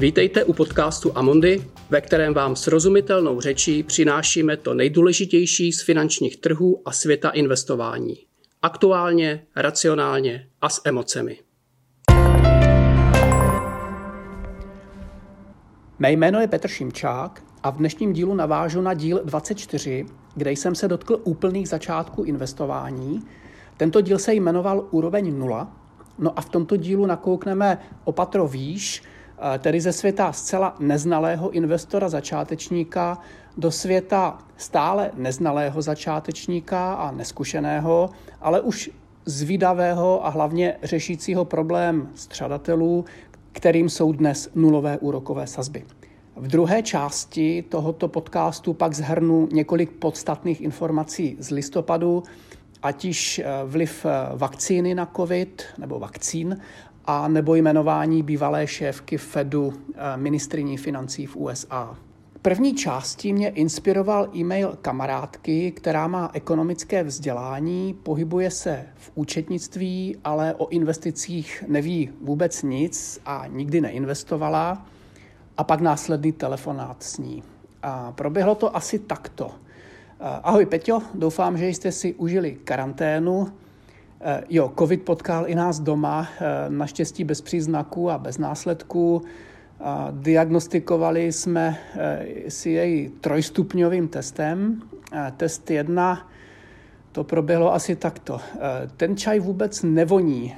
Vítejte u podcastu Amundi, ve kterém vám srozumitelnou řečí přinášíme to nejdůležitější z finančních trhů a světa investování. Aktuálně, racionálně a s emocemi. Mé jméno je Petr Šimčák a v dnešním dílu navážu na díl 24, kde jsem se dotkl úplných začátků investování. Tento díl se jmenoval Úroveň 0. No a v tomto dílu nakoukneme o patro výš, tedy ze světa zcela neznalého investora začátečníka do světa stále neznalého začátečníka a neskušeného, ale už zvídavého a hlavně řešícího problém střadatelů, kterým jsou dnes nulové úrokové sazby. V druhé části tohoto podcastu pak shrnu několik podstatných informací z listopadu, ať již vliv vakcíny na COVID nebo vakcín, a nebo jmenování bývalé šéfky Fedu ministryní financí v USA. První části mě inspiroval e-mail kamarádky, která má ekonomické vzdělání, pohybuje se v účetnictví, ale o investicích neví vůbec nic a nikdy neinvestovala. A pak následný telefonát s ní. A proběhlo to asi takto. Ahoj Peťo, doufám, že jste si užili karanténu. Jo, covid potkal i nás doma, naštěstí bez příznaků a bez následků. Diagnostikovali jsme si jej trojstupňovým testem. Test 1, to proběhlo asi takto. Ten čaj vůbec nevoní.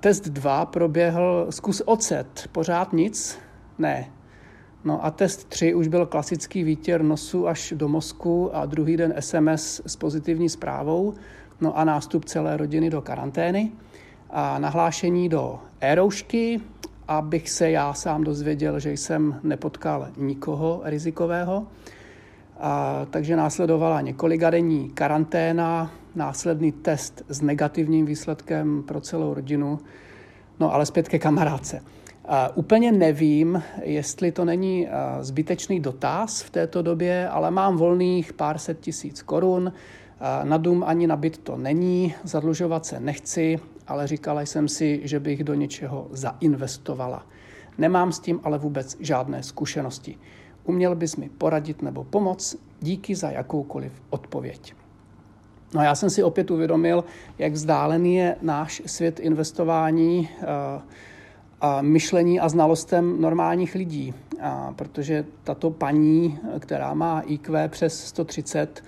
Test 2 proběhl zkus ocet, pořád nic? Ne. No a test 3 už byl klasický výtěr nosu až do mozku a druhý den SMS s pozitivní zprávou. No a nástup celé rodiny do karantény a nahlášení do e-roušky, abych se já sám dozvěděl, že jsem nepotkal nikoho rizikového. Takže následovala několikadenní karanténa, následný test s negativním výsledkem pro celou rodinu, no ale zpět ke kamarádce. Úplně nevím, jestli to není zbytečný dotaz v této době, ale mám volných pár set tisíc korun, na dům ani na byt to není, zadlužovat se nechci, ale říkala jsem si, že bych do něčeho zainvestovala. Nemám s tím ale vůbec žádné zkušenosti. Uměl bys mi poradit nebo pomoct? Díky za jakoukoliv odpověď. No já jsem si opět uvědomil, jak vzdálený je náš svět investování a myšlení a znalostem normálních lidí, protože tato paní, která má IQ přes 130,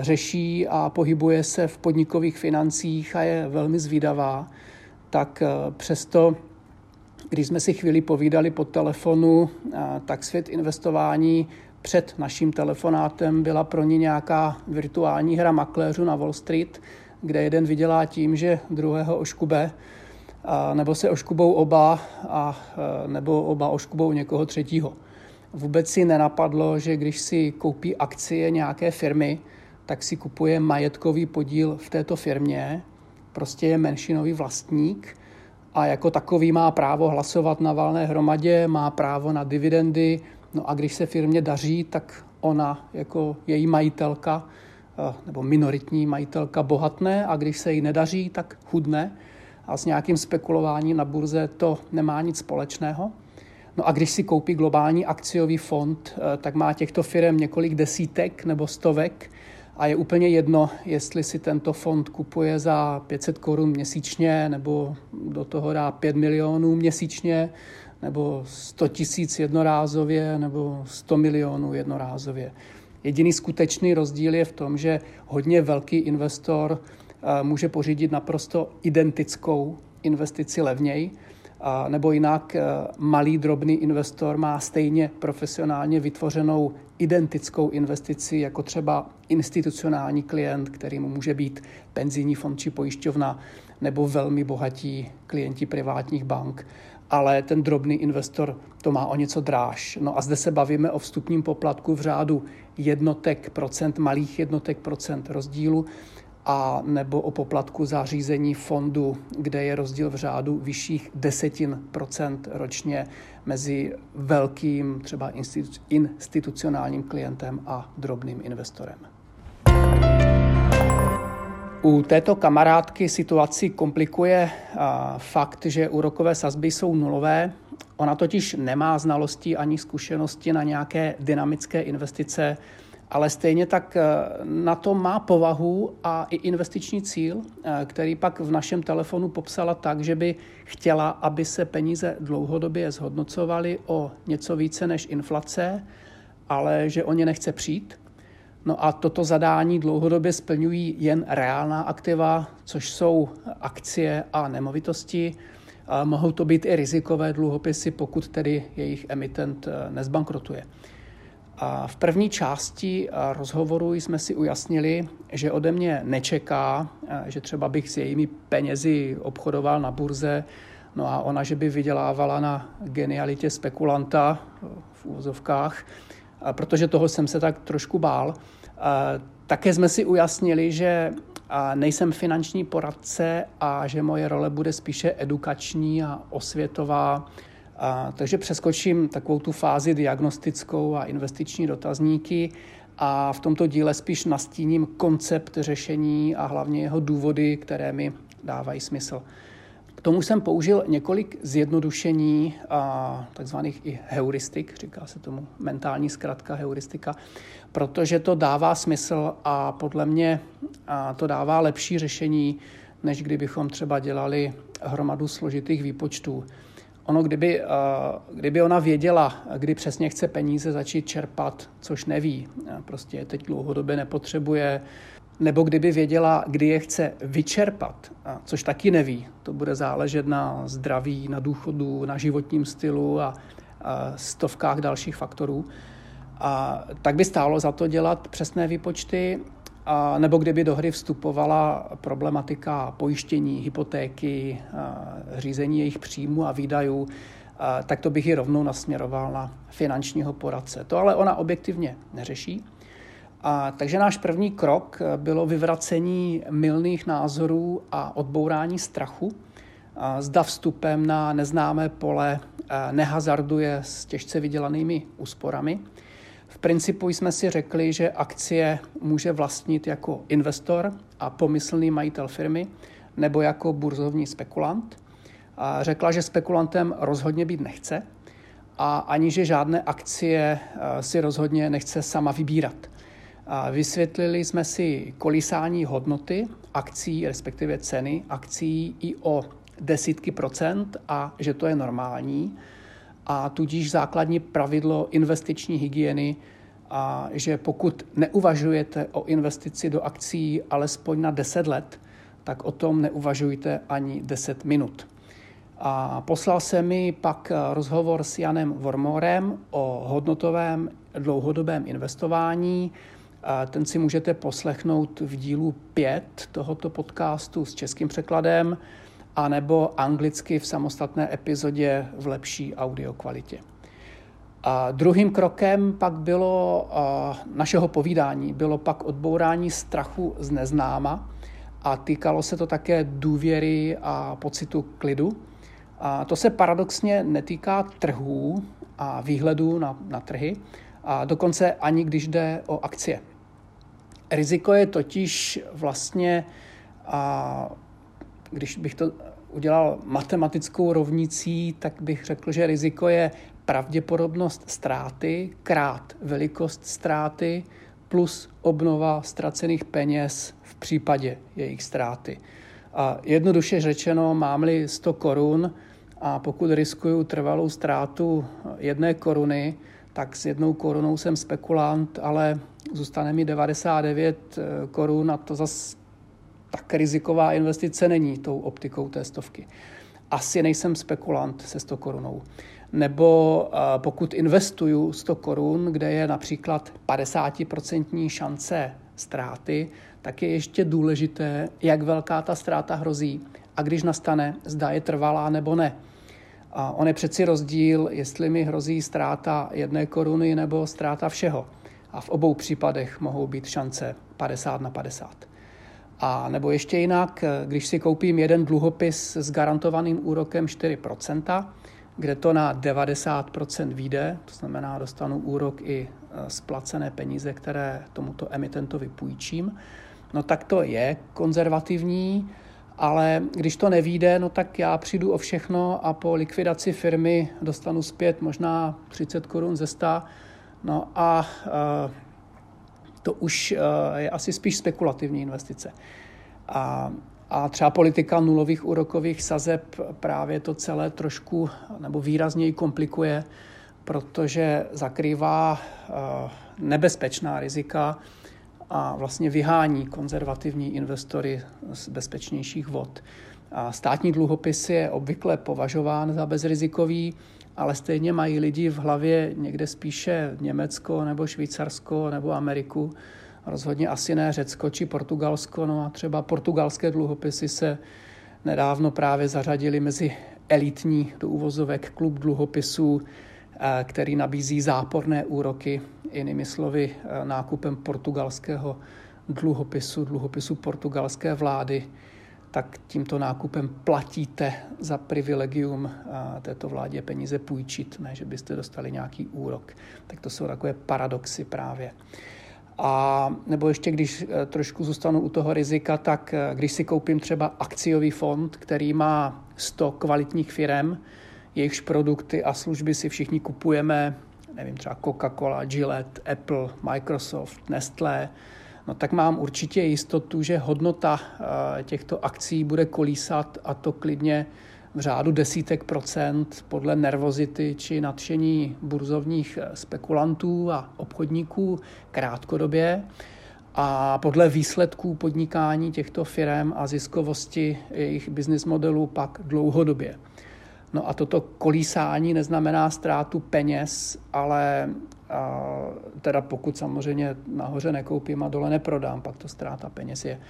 řeší a pohybuje se v podnikových financích a je velmi zvídavá, tak přesto, když jsme si chvíli povídali po telefonu, tak svět investování před naším telefonátem byla pro ní nějaká virtuální hra makléřů na Wall Street, kde jeden vydělá tím, že druhého oškube, nebo se oškubou oba, nebo oba oškubou někoho třetího. Vůbec si nenapadlo, že když si koupí akcie nějaké firmy, tak si kupuje majetkový podíl v této firmě, prostě je menšinový vlastník a jako takový má právo hlasovat na valné hromadě, má právo na dividendy, no a když se firmě daří, tak ona jako její majitelka nebo minoritní majitelka bohatne a když se jí nedaří, tak chudne a s nějakým spekulováním na burze to nemá nic společného. No a když si koupí globální akciový fond, tak má těchto firm několik desítek nebo stovek a je úplně jedno, jestli si tento fond kupuje za 500 korun měsíčně nebo do toho dá 5 milionů měsíčně nebo 100 tisíc jednorázově nebo 100 milionů jednorázově. Jediný skutečný rozdíl je v tom, že hodně velký investor může pořídit naprosto identickou investici levněji, nebo jinak malý drobný investor má stejně profesionálně vytvořenou identickou investici jako třeba institucionální klient, kterým může být penzijní fond či pojišťovna nebo velmi bohatí klienti privátních bank. Ale ten drobný investor to má o něco dráž. No a zde se bavíme o vstupním poplatku v řádu jednotek procent, malých jednotek procent rozdílu, a nebo o poplatku za řízení fondu, kde je rozdíl v řádu vyšších 10% ročně mezi velkým třeba institucionálním klientem a drobným investorem. U této kamarádky situaci komplikuje fakt, že úrokové sazby jsou nulové Ona totiž nemá znalosti ani zkušenosti na nějaké dynamické investice, ale stejně tak na to má povahu a i investiční cíl, který pak v našem telefonu popsala tak, že by chtěla, aby se peníze dlouhodobě zhodnocovaly o něco více než inflace, ale že o ně nechce přijít. No a toto zadání dlouhodobě splňují jen reálná aktiva, což jsou akcie a nemovitosti. Mohou to být i rizikové dluhopisy, pokud tedy jejich emitent nezbankrotuje. A v první části rozhovoru jsme si ujasnili, že ode mě nečeká, že třeba bych s jejími penězi obchodoval na burze, no a ona, že by vydělávala na genialitě spekulanta v úvozovkách, protože toho jsem se tak trošku bál. Také jsme si ujasnili, že nejsem finanční poradce a že moje role bude spíše edukační a osvětová. Takže přeskočím takovou tu fázi diagnostickou a investiční dotazníky a v tomto díle spíš nastíním koncept řešení a hlavně jeho důvody, které mi dávají smysl. K tomu jsem použil několik zjednodušení, takzvaných i heuristik, říká se tomu mentální zkratka heuristika, protože to dává smysl a podle mě to dává lepší řešení, než kdybychom třeba dělali hromadu složitých výpočtů. Ono, kdyby ona věděla, kdy přesně chce peníze začít čerpat, což neví, prostě je teď dlouhodobě nepotřebuje, nebo kdyby věděla, kdy je chce vyčerpat, což taky neví, to bude záležet na zdraví, na důchodu, na životním stylu a stovkách dalších faktorů, tak by stálo za to dělat přesné výpočty, nebo kdyby do hry vstupovala problematika pojištění, hypotéky, řízení jejich příjmů a výdajů, tak to bych ji rovnou nasměroval na finančního poradce. To ale ona objektivně neřeší. Takže náš první krok bylo vyvracení mylných názorů a odbourání strachu. Zda vstupem na neznámé pole nehazarduje s těžce vydělanými úsporami. V principu jsme si řekli, že akcie může vlastnit jako investor a pomyslný majitel firmy nebo jako burzovní spekulant. Řekla, že spekulantem rozhodně být nechce a ani že žádné akcie si rozhodně nechce sama vybírat. Vysvětlili jsme si kolísání hodnoty akcí, respektive ceny akcí i o desítky procent a že to je normální. A tudíž základní pravidlo investiční hygieny, že pokud neuvažujete o investici do akcií alespoň na 10 let, tak o tom neuvažujte ani 10 minut. A poslal se mi pak rozhovor s Janem Vormorem o hodnotovém dlouhodobém investování. Ten si můžete poslechnout v dílu 5 tohoto podcastu s českým překladem, anebo anglicky v samostatné epizodě v lepší audio kvalitě. A druhým krokem pak bylo našeho povídání, bylo pak odbourání strachu z neznáma a týkalo se to také důvěry a pocitu klidu. A to se paradoxně netýká trhů a výhledů na trhy, a dokonce ani když jde o akcie. Riziko je totiž vlastně, když bych to udělal matematickou rovnicí, tak bych řekl, že riziko je pravděpodobnost ztráty krát velikost ztráty plus obnova ztracených peněz v případě jejich ztráty. A jednoduše řečeno, mám-li 100 korun a pokud riskuju trvalou ztrátu 1 koruny, tak s 1 korunou jsem spekulant, ale zůstane mi 99 korun a to zase tak riziková investice není tou optikou té 100. Asi nejsem spekulant se 100 korunou. Nebo pokud investuju 100 korun, kde je například 50% šance ztráty, tak je ještě důležité, jak velká ta ztráta hrozí a když nastane, zda je trvalá nebo ne. A on je přeci rozdíl, jestli mi hrozí ztráta 1 koruny nebo ztráta všeho. A v obou případech mohou být šance 50/50. A nebo ještě jinak, když si koupím jeden dluhopis s garantovaným úrokem 4%, kde to na 90% vyjde, to znamená dostanu úrok i splacené peníze, které tomuto emitentovi půjčím, no tak to je konzervativní ale když to nevyjde, no tak já přijdu o všechno a po likvidaci firmy dostanu zpět možná 30 korun ze 100. No a to už je asi spíš spekulativní investice. A třeba politika nulových úrokových sazeb právě to celé trošku nebo výrazněji komplikuje, protože zakrývá nebezpečná rizika a vlastně vyhání konzervativní investory z bezpečnějších vod. A státní dluhopis je obvykle považován za bezrizikový, ale stejně mají lidi v hlavě někde spíše Německo nebo Švýcarsko nebo Ameriku, rozhodně asi ne Řecko či Portugalsko. No a třeba portugalské dluhopisy se nedávno právě zařadily mezi elitní do uvozovek klub dluhopisů, který nabízí záporné úroky, jinými slovy nákupem portugalského dluhopisu portugalské vlády, tak tímto nákupem platíte za privilegium této vládě peníze půjčit, ne že byste dostali nějaký úrok. Tak to jsou takové paradoxy právě. A nebo ještě, když trošku zůstanu u toho rizika, tak když si koupím třeba akciový fond, který má 100 kvalitních firem, jejichž produkty a služby si všichni kupujeme, nevím, třeba Coca-Cola, Gillette, Apple, Microsoft, Nestlé, no tak mám určitě jistotu, že hodnota těchto akcí bude kolísat, a to klidně v řádu desítek procent podle nervozity či nadšení burzovních spekulantů a obchodníků krátkodobě a podle výsledků podnikání těchto firem a ziskovosti jejich business modelů pak dlouhodobě. No a toto kolísání neznamená ztrátu peněz, ale teda pokud samozřejmě nahoře nekoupím a dole neprodám, pak to ztráta peněz je.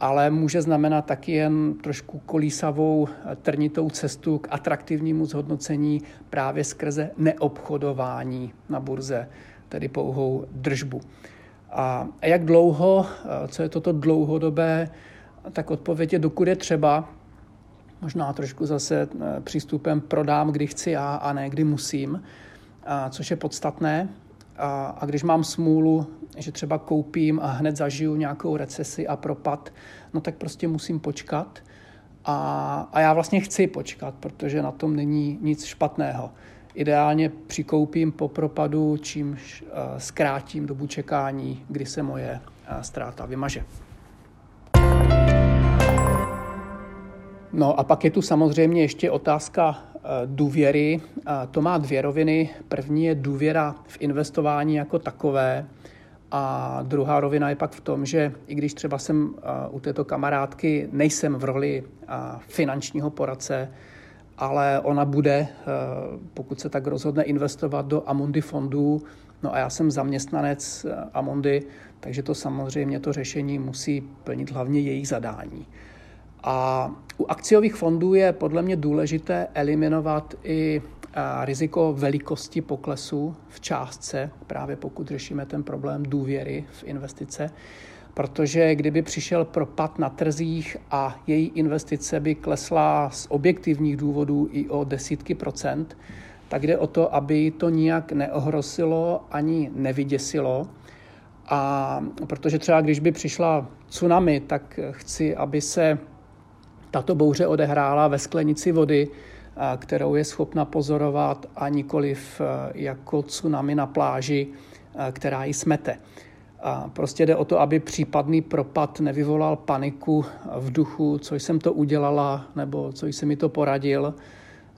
Ale může znamenat taky jen trošku kolísavou trnitou cestu k atraktivnímu zhodnocení právě skrze neobchodování na burze, tedy pouhou držbu. A jak dlouho, co je toto dlouhodobé, tak odpověď je, dokud je třeba. Možná trošku zase přístupem prodám, kdy chci já a ne kdy musím, což je podstatné. A když mám smůlu, že třeba koupím a hned zažiju nějakou recesi a propad, no tak prostě musím počkat. A já vlastně chci počkat, protože na tom není nic špatného. Ideálně přikoupím po propadu, čímž zkrátím dobu čekání, kdy se moje ztráta vymaže. No a pak je tu samozřejmě ještě otázka důvěry. To má dvě roviny. První je důvěra v investování jako takové a druhá rovina je pak v tom, že i když třeba jsem u této kamarádky, nejsem v roli finančního poradce, ale ona bude, pokud se tak rozhodne, investovat do Amundi fondů. No a já jsem zaměstnanec Amundi, takže to samozřejmě to řešení musí plnit hlavně jejich zadání. A u akciových fondů je podle mě důležité eliminovat i riziko velikosti poklesu v částce, právě pokud řešíme ten problém důvěry v investice, protože kdyby přišel propad na trzích a její investice by klesla z objektivních důvodů i o desítky procent, tak jde o to, aby to nijak neohrozilo ani nevyděsilo. A protože třeba když by přišla tsunami, tak chci, aby se tato bouře odehrála ve sklenici vody, kterou je schopna pozorovat, a nikoliv jako tsunami na pláži, která ji smete. A prostě jde o to, aby případný propad nevyvolal paniku v duchu, co jsem to udělala, nebo co jsem mi to poradil,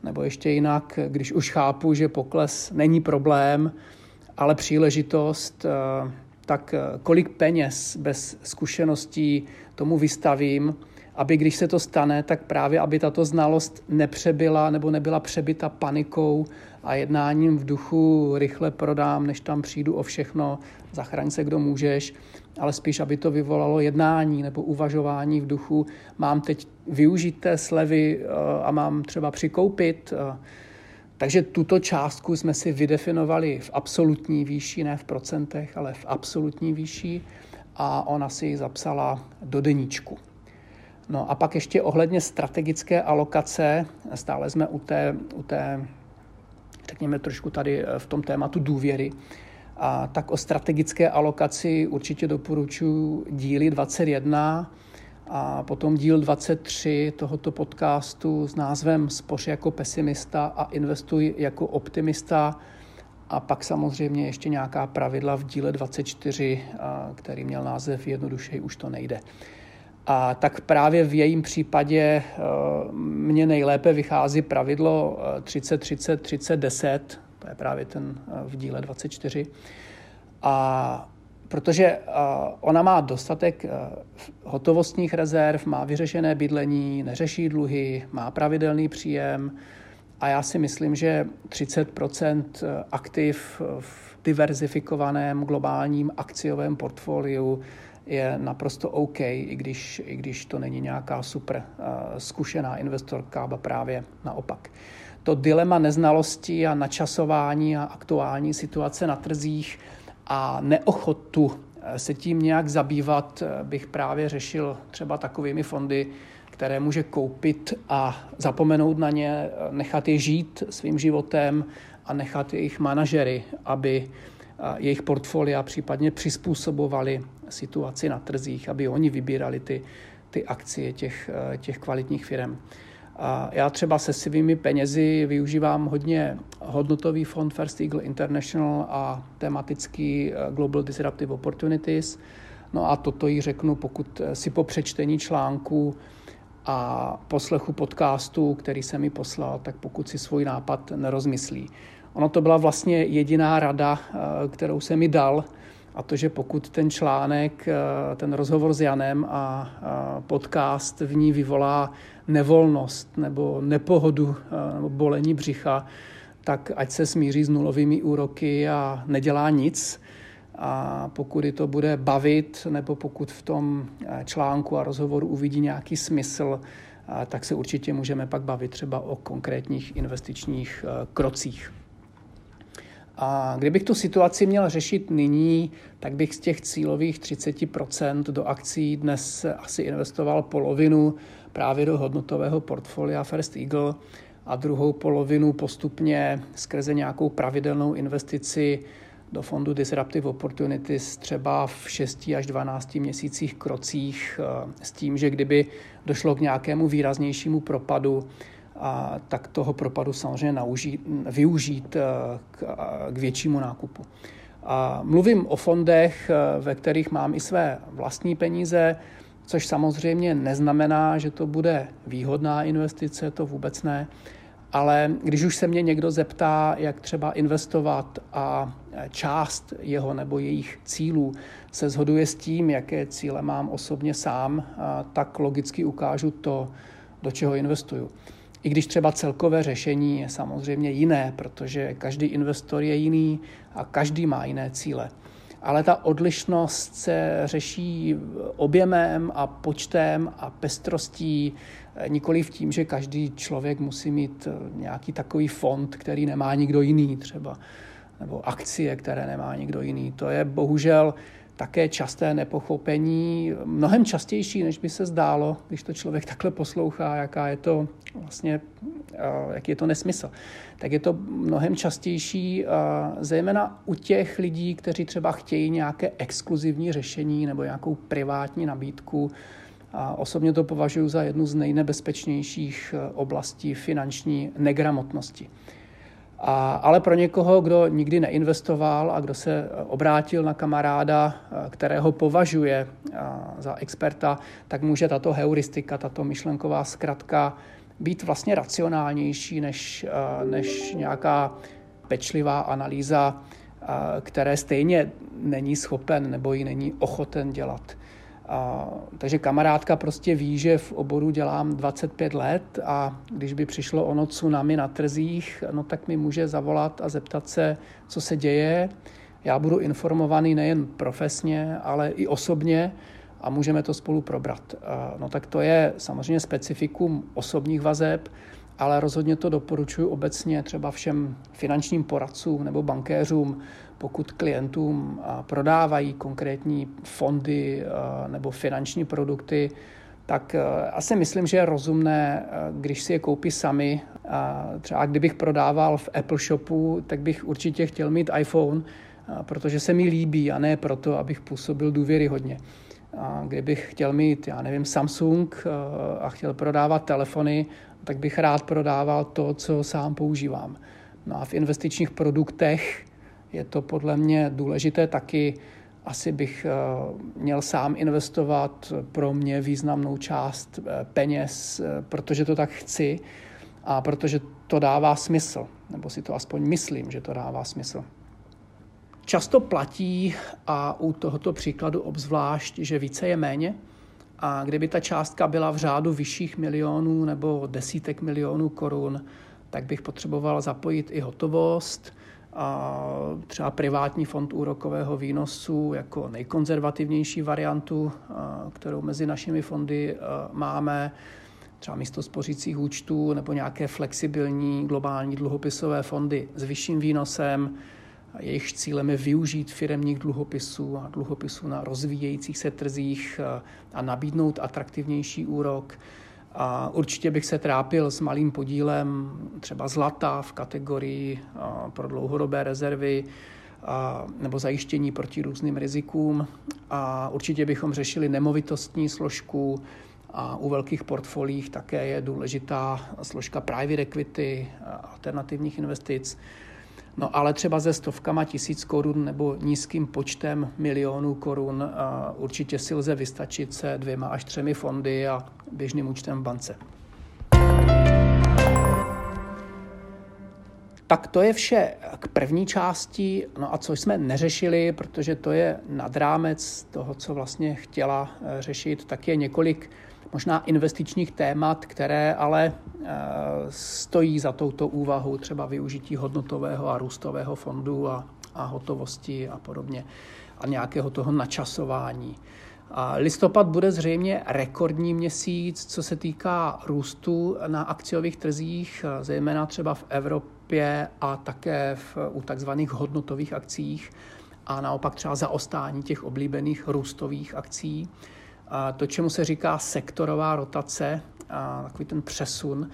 nebo ještě jinak, když už chápu, že pokles není problém, ale příležitost, tak kolik peněz bez zkušeností tomu vystavím, aby když se to stane, tak právě aby tato znalost nepřebyla nebo nebyla přebyta panikou a jednáním v duchu rychle prodám, než tam přijdu o všechno, zachraň se, kdo můžeš, ale spíš, aby to vyvolalo jednání nebo uvažování v duchu, mám teď využít té slevy a mám třeba přikoupit. Takže tuto částku jsme si vydefinovali v absolutní výši, ne v procentech, ale v absolutní výši, a ona si ji zapsala do deníčku. No a pak ještě ohledně strategické alokace, stále jsme u té řekněme trošku tady v tom tématu důvěry, a tak o strategické alokaci určitě doporučuji díly 21 a potom díl 23 tohoto podcastu s názvem Spoř jako pesimista a investuj jako optimista a pak samozřejmě ještě nějaká pravidla v díle 24, který měl název Jednodušej už to nejde. A tak právě v jejím případě mně nejlépe vychází pravidlo 30-30-30-10, to je právě ten v díle 24, a protože ona má dostatek hotovostních rezerv, má vyřešené bydlení, neřeší dluhy, má pravidelný příjem a já si myslím, že 30% aktiv v diverzifikovaném globálním akciovém portfoliu je naprosto OK, i když to není nějaká super zkušená investorka, ale právě naopak. To dilema neznalosti a načasování a aktuální situace na trzích a neochotu se tím nějak zabývat bych právě řešil třeba takovými fondy, které může koupit a zapomenout na ně, nechat je žít svým životem a nechat jejich manažery, aby jejich portfolia případně přizpůsobovali situaci na trzích, aby oni vybírali ty akcie těch kvalitních firem. A já třeba se svými penězi využívám hodně hodnotový fond First Eagle International a tematický Global Disruptive Opportunities. No a toto jí řeknu, pokud si po přečtení článku a poslechu podcastu, který jsem mi poslal, tak pokud si svůj nápad nerozmyslí. Ono to byla vlastně jediná rada, kterou jsem mi dal, a to, že pokud ten článek, ten rozhovor s Janem a podcast v ní vyvolá nevolnost nebo nepohodu nebo bolení břicha, tak ať se smíří s nulovými úroky a nedělá nic. A pokud to bude bavit nebo pokud v tom článku a rozhovoru uvidí nějaký smysl, tak se určitě můžeme pak bavit třeba o konkrétních investičních krocích. A kdybych tu situaci měl řešit nyní, tak bych z těch cílových 30% do akcí dnes asi investoval polovinu právě do hodnotového portfolia First Eagle a druhou polovinu postupně skrze nějakou pravidelnou investici do fondu Disruptive Opportunities třeba v 6 až 12 měsících krocích s tím, že kdyby došlo k nějakému výraznějšímu propadu, a tak toho propadu samozřejmě využít k většímu nákupu. A mluvím o fondech, ve kterých mám i své vlastní peníze, což samozřejmě neznamená, že to bude výhodná investice, to vůbec ne, ale když už se mě někdo zeptá, jak třeba investovat a část jeho nebo jejich cílů se shoduje s tím, jaké cíle mám osobně sám, tak logicky ukážu to, do čeho investuju. I když třeba celkové řešení je samozřejmě jiné, protože každý investor je jiný a každý má jiné cíle. Ale ta odlišnost se řeší objemem a počtem a pestrostí, nikoliv tím, že každý člověk musí mít nějaký takový fond, který nemá nikdo jiný třeba, nebo akcie, které nemá nikdo jiný. To je bohužel také časté nepochopení, mnohem častější, než by se zdálo, když to člověk takhle poslouchá, jaký je to nesmysl. Tak je to mnohem častější, zejména u těch lidí, kteří třeba chtějí nějaké exkluzivní řešení nebo nějakou privátní nabídku. A osobně to považuji za jednu z nejnebezpečnějších oblastí finanční negramotnosti. Ale pro někoho, kdo nikdy neinvestoval a kdo se obrátil na kamaráda, kterého považuje za experta, tak může tato heuristika, tato myšlenková zkratka být vlastně racionálnější než nějaká pečlivá analýza, které stejně není schopen nebo ji není ochoten dělat. Takže kamarádka prostě ví, že v oboru dělám 25 let a když by přišlo ono tsunami na trzích, no tak mi může zavolat a zeptat se, co se děje. Já budu informovaný nejen profesně, ale i osobně a můžeme to spolu probrat. No tak to je samozřejmě specifikum osobních vazeb, ale rozhodně to doporučuji obecně třeba všem finančním poradcům nebo bankéřům, pokud klientům prodávají konkrétní fondy nebo finanční produkty, tak asi myslím, že je rozumné, když si je koupí sami. Třeba kdybych prodával v Apple Shopu, tak bych určitě chtěl mít iPhone, protože se mi líbí a ne proto, abych působil důvěryhodně. Kdybych chtěl mít, já nevím, Samsung a chtěl prodávat telefony, tak bych rád prodával to, co sám používám. No a v investičních produktech je to podle mě důležité taky. Asi bych měl sám investovat pro mě významnou část peněz, protože to tak chci a protože to dává smysl, nebo si to aspoň myslím, že to dává smysl. Často platí, a u tohoto příkladu obzvlášť, že více je méně, a kdyby ta částka byla v řádu vyšších milionů nebo desítek milionů korun, tak bych potřeboval zapojit i hotovost, a třeba privátní fond úrokového výnosu jako nejkonzervativnější variantu, kterou mezi našimi fondy máme, třeba místo spořících účtů nebo nějaké flexibilní globální dluhopisové fondy s vyšším výnosem. Jejich cílem je využít firemních dluhopisů a dluhopisů na rozvíjejících se trzích a nabídnout atraktivnější úrok. A určitě bych se trápil s malým podílem třeba zlata v kategorii pro dlouhodobé rezervy nebo zajištění proti různým rizikům. A určitě bychom řešili nemovitostní složku a u velkých portfoliích také je důležitá složka private equity, alternativních investic. No ale třeba se stovkama tisíc korun nebo nízkým počtem milionů korun určitě si lze vystačit se 2 až 3 fondy a běžným účtem v bance. Tak to je vše k první části, no a co jsme neřešili, protože to je nad rámec toho, co vlastně chtěla řešit, tak je několik možná investičních témat, které ale stojí za touto úvahou, třeba využití hodnotového a růstového fondu a hotovosti a podobně a nějakého toho načasování. Listopad bude zřejmě rekordní měsíc, co se týká růstu na akciových trzích, zejména třeba v Evropě a také u takzvaných hodnotových akciích a naopak třeba zaostání těch oblíbených růstových akcií. To, čemu se říká sektorová rotace, takový ten přesun,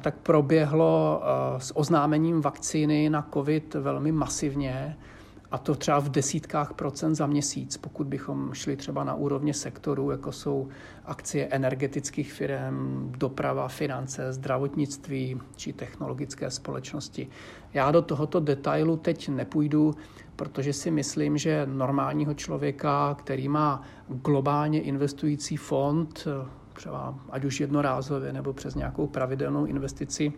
tak proběhlo s oznámením vakcíny na COVID velmi masivně, a to třeba v desítkách procent za měsíc, pokud bychom šli třeba na úrovně sektorů, jako jsou akcie energetických firm, doprava, finance, zdravotnictví či technologické společnosti. Já do tohoto detailu teď nepůjdu, protože si myslím, že normálního člověka, který má globálně investující fond, třeba ať už jednorázově nebo přes nějakou pravidelnou investici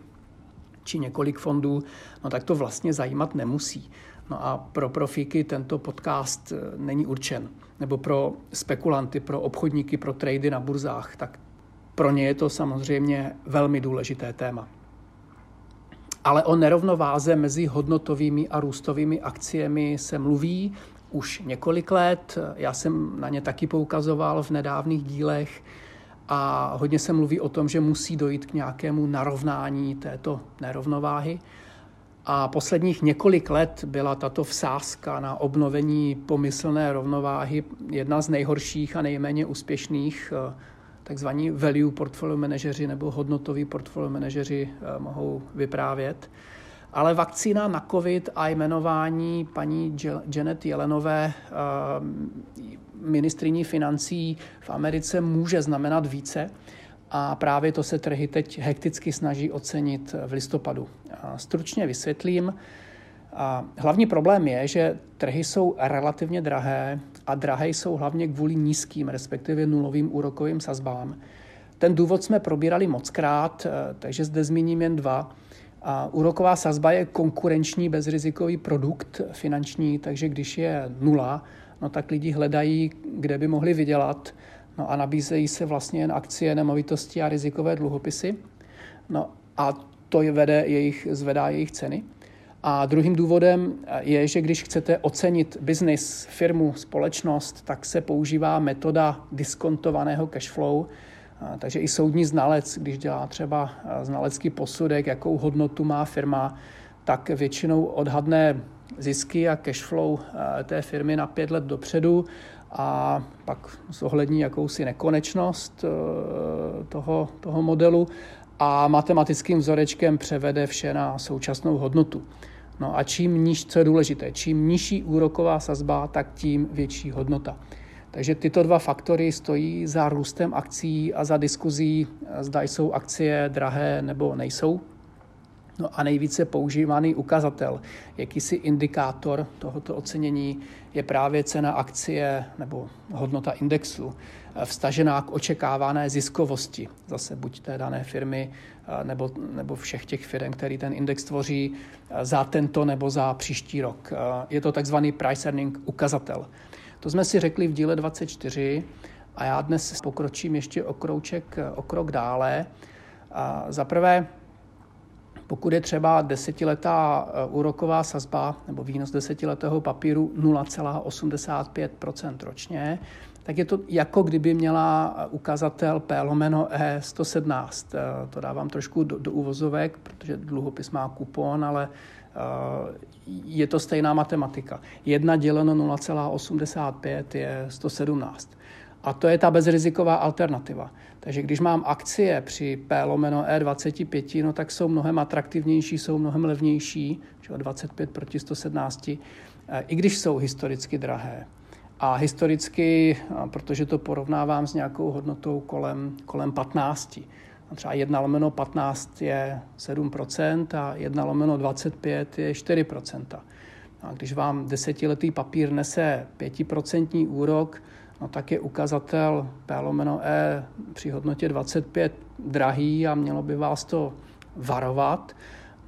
či několik fondů, no tak to vlastně zajímat nemusí. No a pro profíky tento podcast není určen. Nebo pro spekulanty, pro obchodníky, pro trady na burzách, tak pro ně je to samozřejmě velmi důležité téma. Ale o nerovnováze mezi hodnotovými a růstovými akciemi se mluví už několik let. Já jsem na ně taky poukazoval v nedávných dílech a hodně se mluví o tom, že musí dojít k nějakému narovnání této nerovnováhy. A posledních několik let byla tato vsázka na obnovení pomyslné rovnováhy jedna z nejhorších a nejméně úspěšných. Takzvaní value portfolio manažeři nebo hodnotoví portfolio manažeři mohou vyprávět. Ale vakcína na COVID a jmenování paní Janet Yellenové ministryní financí v Americe může znamenat více. A právě to se trhy teď hekticky snaží ocenit v listopadu. Stručně vysvětlím. Hlavní problém je, že trhy jsou relativně drahé a drahé jsou hlavně kvůli nízkým, respektive nulovým úrokovým sazbám. Ten důvod jsme probírali mockrát, takže zde zmíním jen 2. Úroková sazba je konkurenční bezrizikový produkt finanční, takže když je 0, no tak lidi hledají, kde by mohli vydělat. No a nabízejí se vlastně jen akcie, nemovitosti a rizikové dluhopisy. No a to zvedá jejich ceny. A druhým důvodem je, že když chcete ocenit biznis, firmu, společnost, tak se používá metoda diskontovaného cashflow. Takže i soudní znalec, když dělá třeba znalecký posudek, jakou hodnotu má firma, tak většinou odhadne zisky a cashflow té firmy na 5 let dopředu a pak zohlední jakousi nekonečnost toho modelu a matematickým vzorečkem převede vše na současnou hodnotu. No a co je důležité, čím nižší úroková sazba, tak tím větší hodnota. Takže tyto dva faktory stojí za růstem akcií a za diskuzí, zda jsou akcie drahé nebo nejsou. No a nejvíce používaný ukazatel, jakýsi indikátor tohoto ocenění, je právě cena akcie nebo hodnota indexu vztažená k očekávané ziskovosti, zase buď té dané firmy nebo všech těch firm, který ten index tvoří, za tento nebo za příští rok. Je to takzvaný price earning ukazatel. To jsme si řekli v díle 24 a já dnes pokročím ještě o krok dále. Za prvé, pokud je třeba desetiletá úroková sazba nebo výnos desetiletého papíru 0,85% ročně, tak je to jako kdyby měla ukazatel P/E117. To dávám trošku do uvozovek, protože dluhopis má kupon, ale je to stejná matematika. 1 děleno 0,85 je 117. A to je ta bezriziková alternativa. Takže když mám akcie při P/E25, no tak jsou mnohem atraktivnější, jsou mnohem levnější, že 25 proti 117, i když jsou historicky drahé. A historicky, protože to porovnávám s nějakou hodnotou kolem 15. A třeba 1/15 je 7% a 1/25 je 4%. A když vám desetiletý papír nese 5% úrok, no tak je ukazatel P/E při hodnotě 25 drahý a mělo by vás to varovat.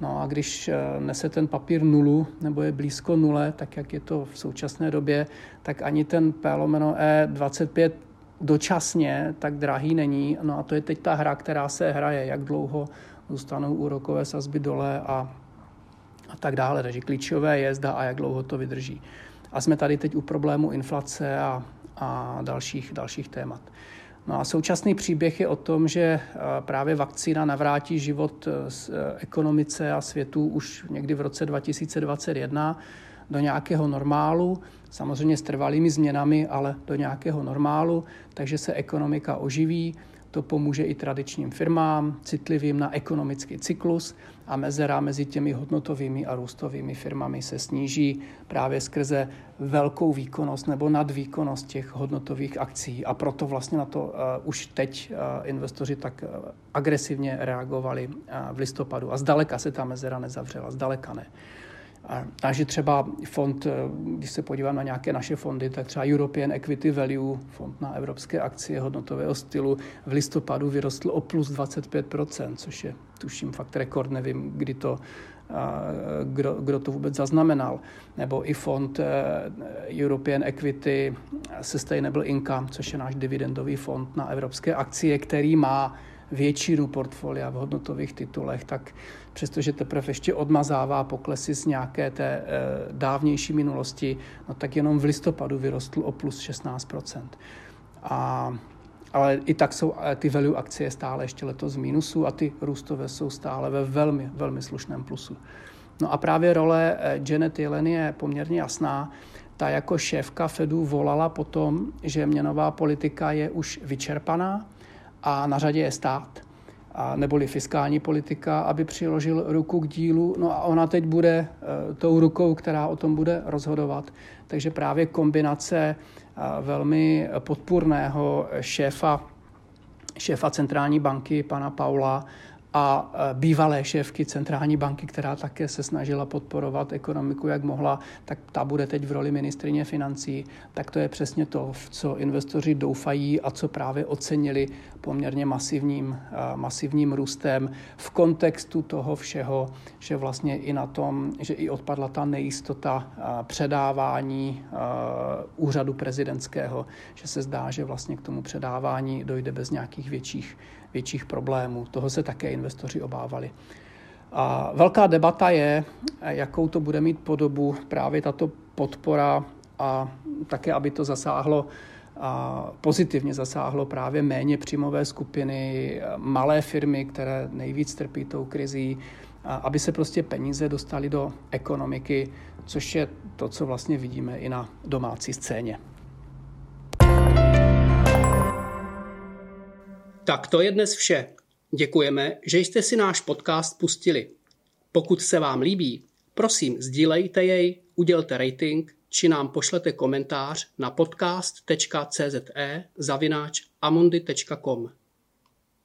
No a když nese ten papír nulu nebo je blízko nule, tak jak je to v současné době, tak ani ten P/E 25 dočasně tak drahý není. No a to je teď ta hra, která se hraje, jak dlouho zůstanou úrokové sazby dole a tak dále. Takže klíčové je, zda a jak dlouho to vydrží. A jsme tady teď u problému inflace a dalších témat. No a současný příběh je o tom, že právě vakcína navrátí život ekonomice a světu už někdy v roce 2021 do nějakého normálu, samozřejmě s trvalými změnami, ale do nějakého normálu, takže se ekonomika oživí, to pomůže i tradičním firmám, citlivým na ekonomický cyklus a mezera mezi těmi hodnotovými a růstovými firmami se sníží právě skrze velkou výkonnost nebo nadvýkonnost těch hodnotových akcí. A proto vlastně na to už teď investoři tak agresivně reagovali v listopadu. A zdaleka se ta mezera nezavřela, zdaleka ne. Takže třeba fond, když se podívám na nějaké naše fondy, tak třeba European Equity Value, fond na evropské akcie hodnotového stylu, v listopadu vyrostl o plus 25%, což je tuším fakt rekord, nevím, kdy to, kdo to vůbec zaznamenal. Nebo i fond European Equity Sustainable Income, což je náš dividendový fond na evropské akcie, který má většinu portfolia v hodnotových titulech, tak přestože teprve ještě odmazává poklesy z nějaké té dávnější minulosti, no tak jenom v listopadu vyrostl o plus 16%. Ale i tak jsou ty value akcie stále ještě letos v mínusu a ty růstové jsou stále ve velmi, velmi slušném plusu. No a právě role Janet Yellen je poměrně jasná. Ta jako šéfka Fedu volala po tom, že měnová politika je už vyčerpaná, a na řadě je stát, a neboli fiskální politika, aby přiložil ruku k dílu. No a ona teď bude tou rukou, která o tom bude rozhodovat. Takže právě kombinace velmi podpůrného šéfa centrální banky, pana Paula, a bývalé šéfky centrální banky, která také se snažila podporovat ekonomiku, jak mohla, tak ta bude teď v roli ministryně financí. Tak to je přesně to, v co investoři doufají a co právě ocenili poměrně masivním růstem v kontextu toho všeho, že vlastně i na tom, že i odpadla ta nejistota předávání úřadu prezidentského, že se zdá, že vlastně k tomu předávání dojde bez nějakých větších problémů. Toho se také investoři obávali. A velká debata je, jakou to bude mít podobu právě tato podpora a také, aby to zasáhlo, pozitivně zasáhlo právě méně příjmové skupiny, malé firmy, které nejvíc trpí tou krizí, aby se prostě peníze dostaly do ekonomiky, což je to, co vlastně vidíme i na domácí scéně. Tak to je dnes vše. Děkujeme, že jste si náš podcast pustili. Pokud se vám líbí, prosím sdílejte jej, udělte rating či nám pošlete komentář na podcast.cze@amundi.com.